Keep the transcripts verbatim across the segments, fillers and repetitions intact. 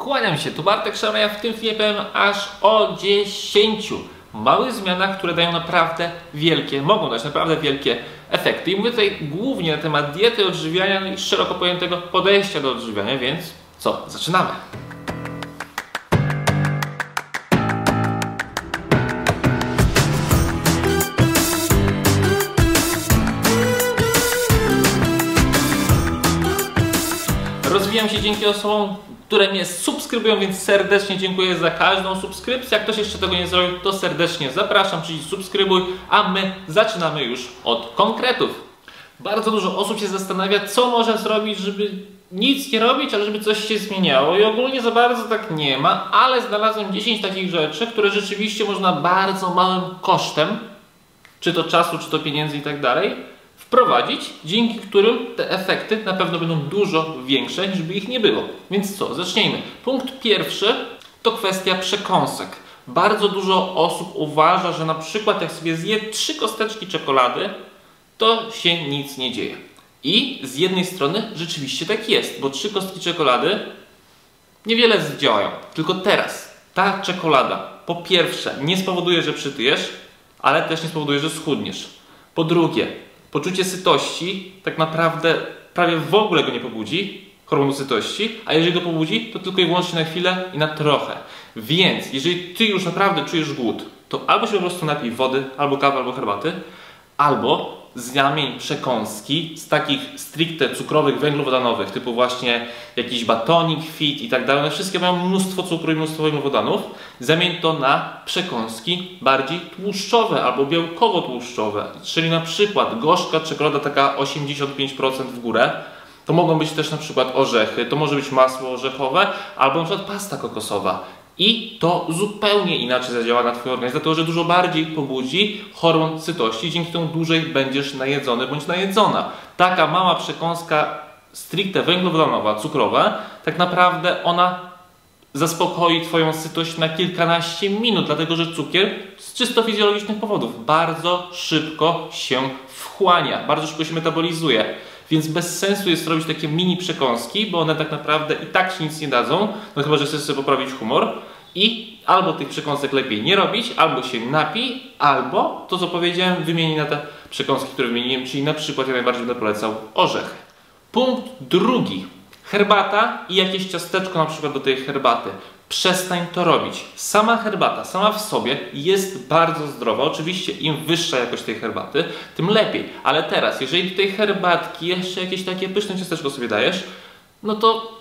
Kłaniam się, tu Bartek Szama, ja w tym filmie powiem aż o dziesięciu małych zmianach, które dają naprawdę wielkie, mogą dać naprawdę wielkie efekty. I mówię tutaj głównie na temat diety, odżywiania, no i szeroko pojętego podejścia do odżywiania, więc co, zaczynamy! Rozwijam się dzięki osobom, które mnie subskrybują, więc serdecznie dziękuję za każdą subskrypcję. Jak ktoś jeszcze tego nie zrobił, to serdecznie zapraszam, czyli subskrybuj, a my zaczynamy już od konkretów. Bardzo dużo osób się zastanawia, co może zrobić, żeby nic nie robić, ale żeby coś się zmieniało. I ogólnie za bardzo tak nie ma, ale znalazłem dziesięć takich rzeczy, które rzeczywiście można bardzo małym kosztem, czy to czasu, czy to pieniędzy i tak dalej, wprowadzić, dzięki którym te efekty na pewno będą dużo większe, niż by ich nie było. Więc co, zacznijmy. Punkt pierwszy to kwestia przekąsek. Bardzo dużo osób uważa, że na przykład jak sobie zje trzy kosteczki czekolady, to się nic nie dzieje. I z jednej strony rzeczywiście tak jest, bo trzy kostki czekolady niewiele zdziałają. Tylko teraz ta czekolada po pierwsze nie spowoduje, że przytyjesz, ale też nie spowoduje, że schudniesz. Po drugie, poczucie sytości tak naprawdę prawie w ogóle go nie pobudzi, hormonu sytości, a jeżeli go pobudzi, to tylko i wyłącznie na chwilę i na trochę. Więc jeżeli ty już naprawdę czujesz głód, to albo się po prostu napij wody, albo kawy, albo herbaty, albo zamień przekąski z takich stricte cukrowych węglowodanowych, typu właśnie jakiś batonik, fit i tak dalej, one wszystkie mają mnóstwo cukru i mnóstwo węglowodanów, zamień to na przekąski bardziej tłuszczowe albo białkowo-tłuszczowe, czyli na przykład gorzka czekolada taka osiemdziesiąt pięć procent w górę, to mogą być też na przykład orzechy, to może być masło orzechowe albo na przykład pasta kokosowa. I to zupełnie inaczej zadziała na twój organizm, dlatego że dużo bardziej pobudzi hormon sytości, dzięki temu dłużej będziesz najedzony bądź najedzona. Taka mała przekąska stricte węglowodanowa, cukrowa, tak naprawdę ona zaspokoi twoją sytość na kilkanaście minut, dlatego że cukier z czysto fizjologicznych powodów bardzo szybko się wchłania, bardzo szybko się metabolizuje. Więc bez sensu jest robić takie mini przekąski, bo one tak naprawdę i tak ci nic nie dadzą, no chyba że chcesz sobie poprawić humor. I albo tych przekąsek lepiej nie robić, albo się napij, albo to co powiedziałem wymieni na te przekąski, które wymieniłem, czyli na przykład ja najbardziej będę polecał orzech. Punkt drugi. Herbata i jakieś ciasteczko na przykład do tej herbaty. Przestań to robić. Sama herbata, sama w sobie jest bardzo zdrowa. Oczywiście im wyższa jakość tej herbaty, tym lepiej. Ale teraz, jeżeli do tej herbatki jeszcze jakieś takie pyszne ciasteczko sobie dajesz, no to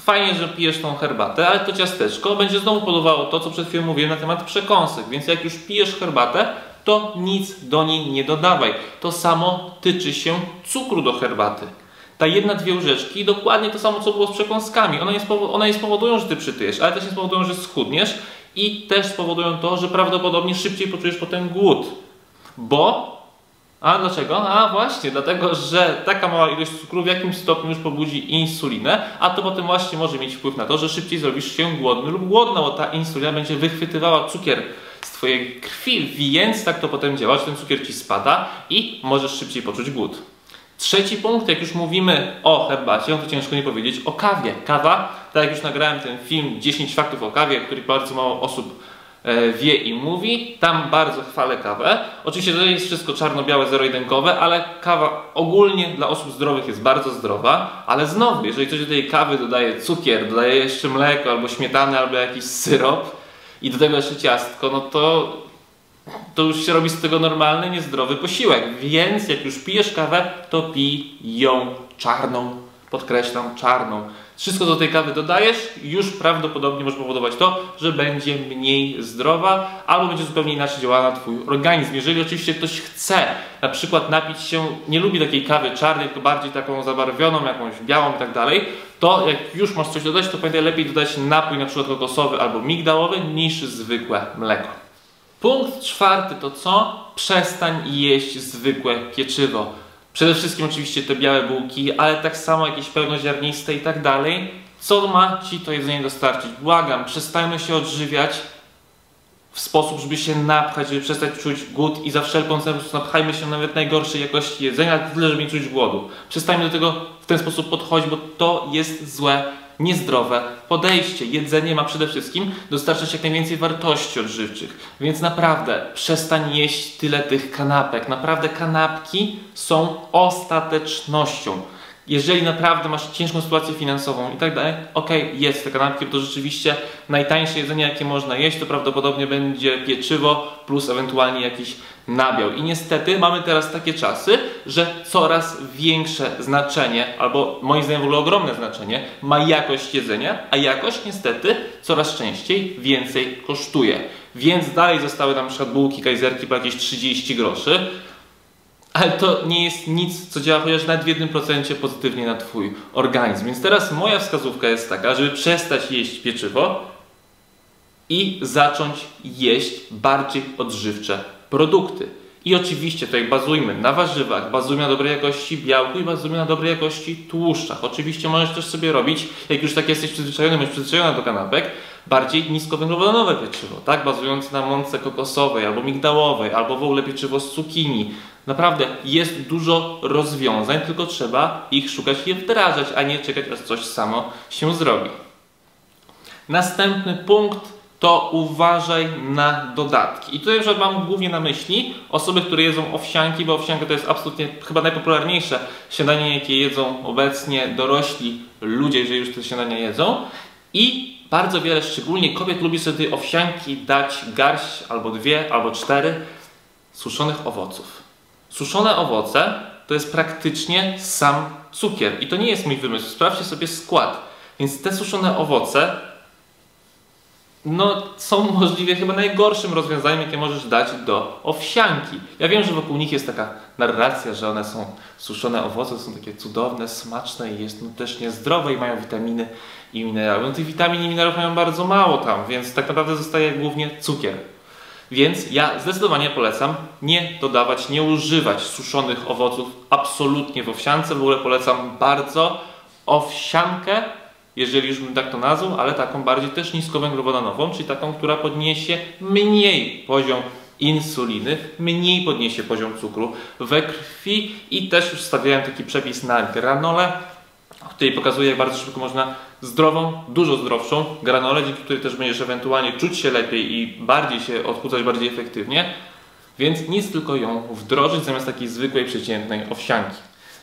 fajnie, że pijesz tą herbatę, ale to ciasteczko będzie znowu podobało to, co przed chwilą mówiłem na temat przekąsek. Więc jak już pijesz herbatę, to nic do niej nie dodawaj. To samo tyczy się cukru do herbaty. Ta jedna, dwie łyżeczki, dokładnie to samo, co było z przekąskami. One nie, one nie spowodują, że ty przytyjesz, ale też nie spowodują, że schudniesz i też spowodują to, że prawdopodobnie szybciej poczujesz potem głód. Bo, a dlaczego? A właśnie, dlatego, że taka mała ilość cukru w jakimś stopniu już pobudzi insulinę, a to potem właśnie może mieć wpływ na to, że szybciej zrobisz się głodny lub głodna, bo ta insulina będzie wychwytywała cukier z twojej krwi, więc tak to potem działa, że ten cukier ci spada i możesz szybciej poczuć głód. Trzeci punkt, jak już mówimy o herbacie, to ciężko nie powiedzieć o kawie. Kawa, tak jak już nagrałem ten film dziesięć faktów o kawie, który bardzo mało osób wie i mówi, tam bardzo chwalę kawę. Oczywiście to jest wszystko czarno-białe, zero-jedynkowe, ale kawa ogólnie dla osób zdrowych jest bardzo zdrowa, ale znowu, jeżeli ktoś do tej kawy dodaje cukier, dodaje jeszcze mleko, albo śmietanę, albo jakiś syrop i do tego jeszcze ciastko, no to... to już się robi z tego normalny, niezdrowy posiłek. Więc jak już pijesz kawę, to pij ją czarną, podkreślam, czarną. Wszystko do tej kawy dodajesz, już prawdopodobnie może powodować to, że będzie mniej zdrowa albo będzie zupełnie inaczej działała na twój organizm. Jeżeli oczywiście ktoś chce na przykład napić się, nie lubi takiej kawy czarnej, tylko bardziej taką zabarwioną, jakąś białą i tak dalej, to jak już masz coś dodać, to pamiętaj, lepiej dodać napój na przykład kokosowy albo migdałowy niż zwykłe mleko. Punkt czwarty to co? Przestań jeść zwykłe pieczywo. Przede wszystkim oczywiście te białe bułki, ale tak samo jakieś pełnoziarniste i tak dalej. Co ma ci to jedzenie dostarczyć? Błagam, przestańmy się odżywiać w sposób, żeby się napchać, żeby przestać czuć głód i za wszelką cenę napchajmy się nawet najgorszej jakości jedzenia, tyle żeby nie czuć głodu. Przestańmy do tego w ten sposób podchodzić, bo to jest złe. niezdrowe podejście. Jedzenie ma przede wszystkim dostarczać jak najwięcej wartości odżywczych, więc naprawdę przestań jeść tyle tych kanapek. Naprawdę kanapki są ostatecznością. Jeżeli naprawdę masz ciężką sytuację finansową i tak dalej, okej, okay, jest te kanapki, to rzeczywiście najtańsze jedzenie, jakie można jeść, to prawdopodobnie będzie pieczywo plus ewentualnie jakiś nabiał. I niestety mamy teraz takie czasy, że coraz większe znaczenie, albo moim zdaniem w ogóle ogromne znaczenie, ma jakość jedzenia, a jakość niestety coraz częściej więcej kosztuje. Więc dalej zostały nam np. bułki, kajzerki po jakieś trzydzieści groszy. Ale to nie jest nic, co działa chociaż nawet w jednym procencie pozytywnie na Twój organizm. Więc teraz moja wskazówka jest taka, żeby przestać jeść pieczywo i zacząć jeść bardziej odżywcze produkty. I oczywiście tutaj bazujmy na warzywach, bazujmy na dobrej jakości białku i bazujmy na dobrej jakości tłuszczach. Oczywiście możesz też sobie robić, jak już tak jesteś przyzwyczajony, bądź przyzwyczajona do kanapek, bardziej niskowęglowodanowe pieczywo, tak? Bazujące na mące kokosowej, albo migdałowej, albo w ogóle pieczywo z cukinii. Naprawdę jest dużo rozwiązań, tylko trzeba ich szukać i je wdrażać, a nie czekać, aż coś samo się zrobi. Następny punkt to uważaj na dodatki. I tutaj już mam głównie na myśli osoby, które jedzą owsianki, bo owsianka to jest absolutnie chyba najpopularniejsze śniadanie, jakie jedzą obecnie dorośli ludzie, jeżeli już te śniadania jedzą. I bardzo wiele, szczególnie kobiet, lubi sobie tej owsianki dać garść albo dwie, albo cztery suszonych owoców. Suszone owoce to jest praktycznie sam cukier. I to nie jest mój wymysł. Sprawdźcie sobie skład. Więc te suszone owoce no, są możliwie chyba najgorszym rozwiązaniem, jakie możesz dać do owsianki. Ja wiem, że wokół nich jest taka narracja, że one są suszone owoce, są takie cudowne, smaczne i jest no, też niezdrowe i mają witaminy i minerały. No, tych witamin i minerałów mają bardzo mało tam, więc tak naprawdę zostaje głównie cukier. Więc ja zdecydowanie polecam nie dodawać, nie używać suszonych owoców absolutnie w owsiance. W ogóle polecam bardzo owsiankę, jeżeli już bym tak to nazwał, ale taką bardziej też niskowęglowodanową, czyli taką, która podniesie mniej poziom insuliny, mniej podniesie poziom cukru we krwi. I też już stawiałem taki przepis na granole, który pokazuje, jak bardzo szybko można zdrową, dużo zdrowszą granolę, dzięki której też będziesz ewentualnie czuć się lepiej i bardziej się odchudzać, bardziej efektywnie. Więc nic, tylko ją wdrożyć zamiast takiej zwykłej, przeciętnej owsianki.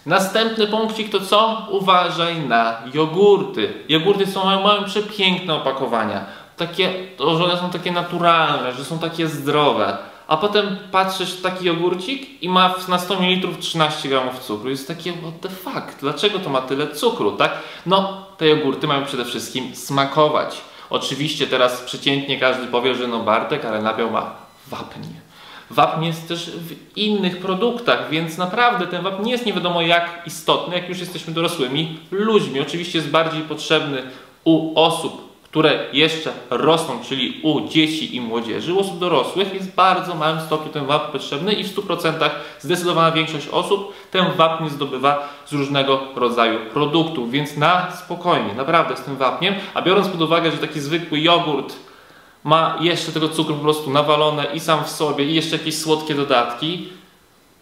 Następny punkcik to co? Uważaj na jogurty. Jogurty są, mają, mają przepiękne opakowania. Takie, to, że one są takie naturalne, że są takie zdrowe. A potem patrzysz w taki jogurcik i ma na sto mililitrów trzynaście gramów cukru. Jest takie, what the fuck, dlaczego to ma tyle cukru, tak? No, te jogurty mają przede wszystkim smakować. Oczywiście teraz przeciętnie każdy powie, że no Bartek, ale nabiał ma wapń. Wapń jest też w innych produktach, więc naprawdę ten wapń nie jest nie wiadomo jak istotny, jak już jesteśmy dorosłymi ludźmi. Oczywiście jest bardziej potrzebny u osób, które jeszcze rosną, czyli u dzieci i młodzieży. U osób dorosłych jest w bardzo małym stopniu ten wapń potrzebny i w stu procentach zdecydowana większość osób ten wapń zdobywa z różnego rodzaju produktów, więc na spokojnie, naprawdę z tym wapniem, a biorąc pod uwagę, że taki zwykły jogurt ma jeszcze tego cukru po prostu nawalone i sam w sobie i jeszcze jakieś słodkie dodatki,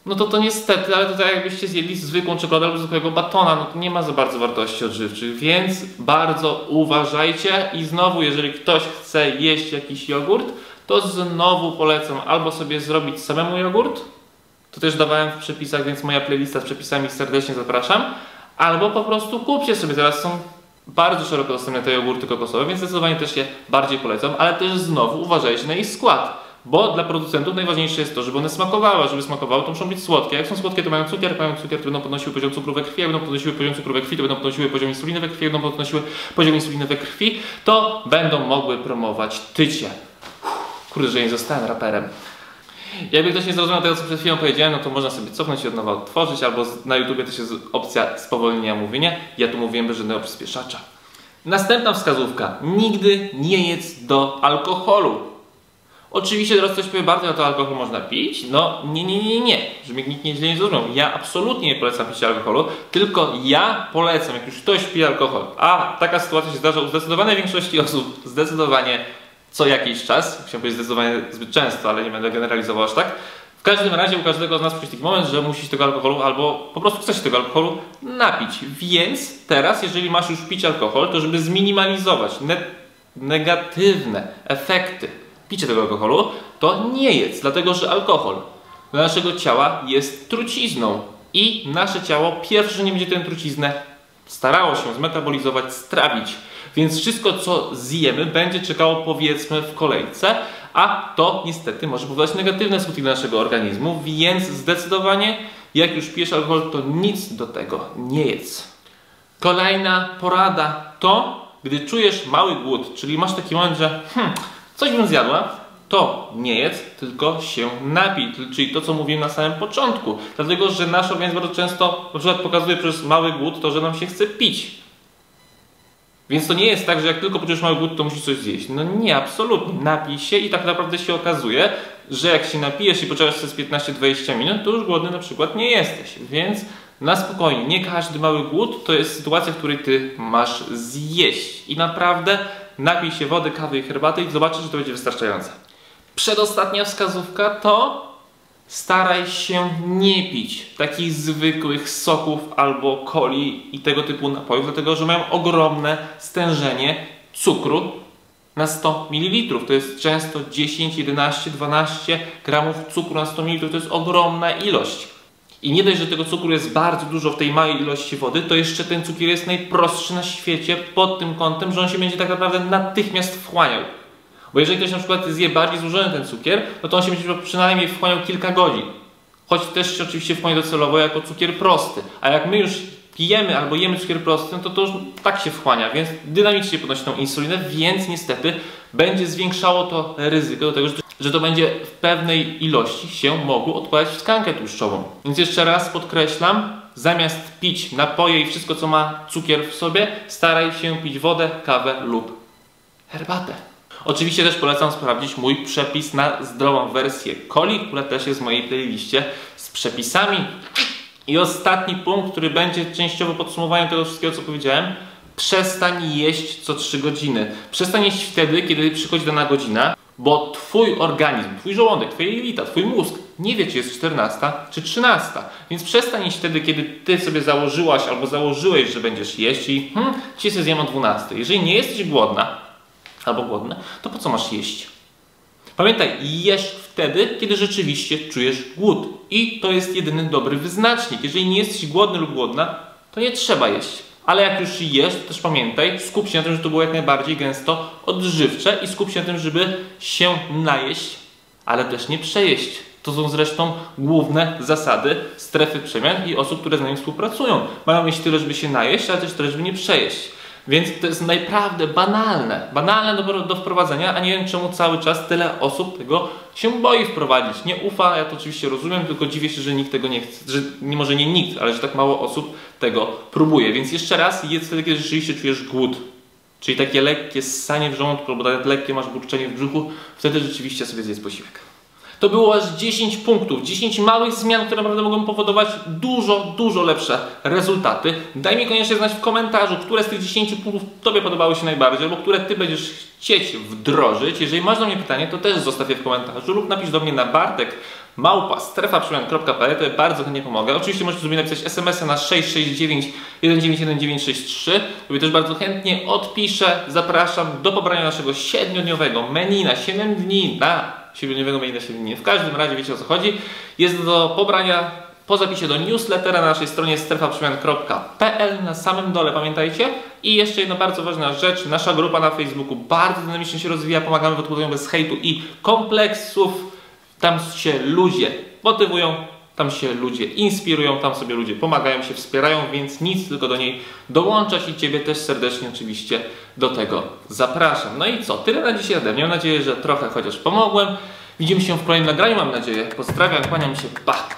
no to to niestety, ale to tak jakbyście zjedli zwykłą czekoladę albo zwykłego batona, no to nie ma za bardzo wartości odżywczych, więc bardzo uważajcie. I znowu, jeżeli ktoś chce jeść jakiś jogurt, to znowu polecam albo sobie zrobić samemu jogurt, to też dawałem w przepisach, więc moja playlista z przepisami, serdecznie zapraszam, albo po prostu kupcie sobie, teraz są bardzo szeroko dostępne te jogurty kokosowe, więc zdecydowanie też je bardziej polecam, ale też znowu uważajcie na ich skład. Bo dla producentów najważniejsze jest to, żeby one smakowały, a żeby smakowały, to muszą być słodkie. Jak są słodkie, to mają cukier, jak mają cukier, to będą podnosiły poziom cukru we krwi, jak będą podnosiły poziom cukru we krwi, to będą podnosiły poziom insuliny we krwi, jak będą podnosiły poziom insuliny we krwi, to będą mogły promować tycie. Uff, kurde, że nie zostałem raperem. Jakby ktoś nie zrozumiał tego, co przed chwilą powiedziałem, no to można sobie cofnąć i od nowa odtworzyć, albo na YouTubie też jest opcja spowolnienia mówienia. Ja tu mówiłem bez żadnego przyspieszacza. Następna wskazówka. Nigdy nie jedz do alkoholu. Oczywiście teraz ktoś powie, Bartek, no to alkohol można pić? No nie, nie, nie, nie, żeby nikt nie źle nie zrozumiał. Ja absolutnie nie polecam picia alkoholu, tylko ja polecam, jak już ktoś pije alkohol, a taka sytuacja się zdarza u zdecydowanej większości osób, zdecydowanie co jakiś czas, chciałem powiedzieć zdecydowanie zbyt często, ale nie będę generalizował aż tak, W każdym razie u każdego z nas przyjdzie taki moment, że musisz tego alkoholu albo po prostu chcesz tego alkoholu napić. Więc teraz, jeżeli masz już pić alkohol, to żeby zminimalizować ne negatywne efekty picia tego alkoholu, to nie jedz, dlatego że alkohol dla naszego ciała jest trucizną i nasze ciało pierwsze nie będzie tę truciznę starało się zmetabolizować, strawić. Więc wszystko, co zjemy, będzie czekało, powiedzmy, w kolejce, a to niestety może powodować negatywne skutki dla naszego organizmu, więc zdecydowanie, jak już pijesz alkohol, to nic do tego nie jedz. Kolejna porada to, gdy czujesz mały głód, czyli masz taki moment, że hmm, coś bym zjadła, to nie jedz, tylko się napij, czyli to, co mówiłem na samym początku. Dlatego, że nasz organizm bardzo często na przykład pokazuje przez mały głód to, że nam się chce pić. Więc to nie jest tak, że jak tylko poczujesz mały głód, to musisz coś zjeść. No nie, absolutnie. Napij się i tak naprawdę się okazuje, że jak się napijesz i poczekasz przez piętnaście dwadzieścia minut, to już głodny na przykład nie jesteś. Więc na spokojnie, nie każdy mały głód to jest sytuacja, w której ty masz zjeść. I naprawdę napij się wody, kawy i herbaty i zobaczysz, że to będzie wystarczające. Przedostatnia wskazówka to staraj się nie pić takich zwykłych soków albo coli i tego typu napojów, dlatego że mają ogromne stężenie cukru na sto mililitrów. To jest często dziesięć, jedenaście, dwanaście gramów cukru na sto mililitrów. To jest ogromna ilość. I nie dość, że tego cukru jest bardzo dużo w tej małej ilości wody, to jeszcze ten cukier jest najprostszy na świecie pod tym kątem, że on się będzie tak naprawdę natychmiast wchłaniał. Bo jeżeli ktoś na przykład zje bardziej złożony ten cukier, no to on się będzie przynajmniej wchłaniał kilka godzin. Choć też się oczywiście wchłania docelowo jako cukier prosty. A jak my już pijemy albo jemy cukier prosty, no to to już tak się wchłania, więc dynamicznie podnosi tą insulinę, więc niestety będzie zwiększało to ryzyko do tego, że to będzie w pewnej ilości się mogło odkładać w tkankę tłuszczową. Więc jeszcze raz podkreślam, zamiast pić napoje i wszystko, co ma cukier w sobie, staraj się pić wodę, kawę lub herbatę. Oczywiście też polecam sprawdzić mój przepis na zdrową wersję coli, która też jest w mojej playliście z przepisami. I ostatni punkt, który będzie częściowo podsumowaniem tego wszystkiego, co powiedziałem. Przestań jeść co trzy godziny. Przestań jeść wtedy, kiedy przychodzi dana godzina, bo twój organizm, twój żołądek, twoje jelita, twój mózg nie wie, czy jest czternasta czy trzynasta. Więc przestań jeść wtedy, kiedy ty sobie założyłaś albo założyłeś, że będziesz jeść i hmm, dzisiaj sobie zjem o dwunastej. Jeżeli nie jesteś głodna, albo głodne, to po co masz jeść? Pamiętaj, jesz wtedy, kiedy rzeczywiście czujesz głód. I to jest jedyny dobry wyznacznik. Jeżeli nie jesteś głodny lub głodna, to nie trzeba jeść. Ale jak już jesz, to też pamiętaj, skup się na tym, żeby to było jak najbardziej gęsto odżywcze i skup się na tym, żeby się najeść, ale też nie przejeść. To są zresztą główne zasady strefy przemian i osób, które z nami współpracują. Mają mieć tyle, żeby się najeść, ale też tyle, żeby nie przejeść. Więc to jest naprawdę banalne, banalne do, do wprowadzenia, a nie wiem czemu cały czas tyle osób tego się boi wprowadzić. Nie ufa, ja to oczywiście rozumiem, tylko dziwię się, że nikt tego nie chce, że, może nie nikt, ale że tak mało osób tego próbuje. Więc jeszcze raz, jedz wtedy, kiedy rzeczywiście czujesz głód, czyli takie lekkie ssanie w żołądku, albo takie lekkie masz burczenie w brzuchu, wtedy rzeczywiście sobie zjedz posiłek. To było aż dziesięć punktów, dziesięć małych zmian, które naprawdę mogą powodować dużo, dużo lepsze rezultaty. Daj mi koniecznie znać w komentarzu, które z tych dziesięciu punktów Tobie podobały się najbardziej, albo które Ty będziesz chcieć wdrożyć. Jeżeli masz do mnie pytanie, to też zostaw je w komentarzu lub napisz do mnie na bartek małpa strefa przemian kropka p l, to ja bardzo chętnie pomogę. Oczywiście możesz sobie napisać smsa na sześć sześć dziewięć, jeden dziewięć jeden dziewięć sześć trzy. Tobie też bardzo chętnie odpiszę. Zapraszam do pobrania naszego siedmiodniowego menu na siedem dni na... siedmiodniowego maila się nie. W każdym razie wiecie, o co chodzi. Jest do pobrania po zapisie do newslettera na naszej stronie strefa przemian kropka p l na samym dole, pamiętajcie. I jeszcze jedna bardzo ważna rzecz. Nasza grupa na Facebooku bardzo dynamicznie się rozwija. Pomagamy w odchudzaniu bez hejtu i kompleksów. Tam się ludzie motywują, tam się ludzie inspirują, tam sobie ludzie pomagają, się wspierają, więc nic, tylko do niej dołączać i Ciebie też serdecznie oczywiście do tego zapraszam. No i co? Tyle na dzisiaj ode mnie. Mam nadzieję, że trochę chociaż pomogłem. Widzimy się w kolejnym nagraniu, mam nadzieję. Pozdrawiam, kłaniam się, pa!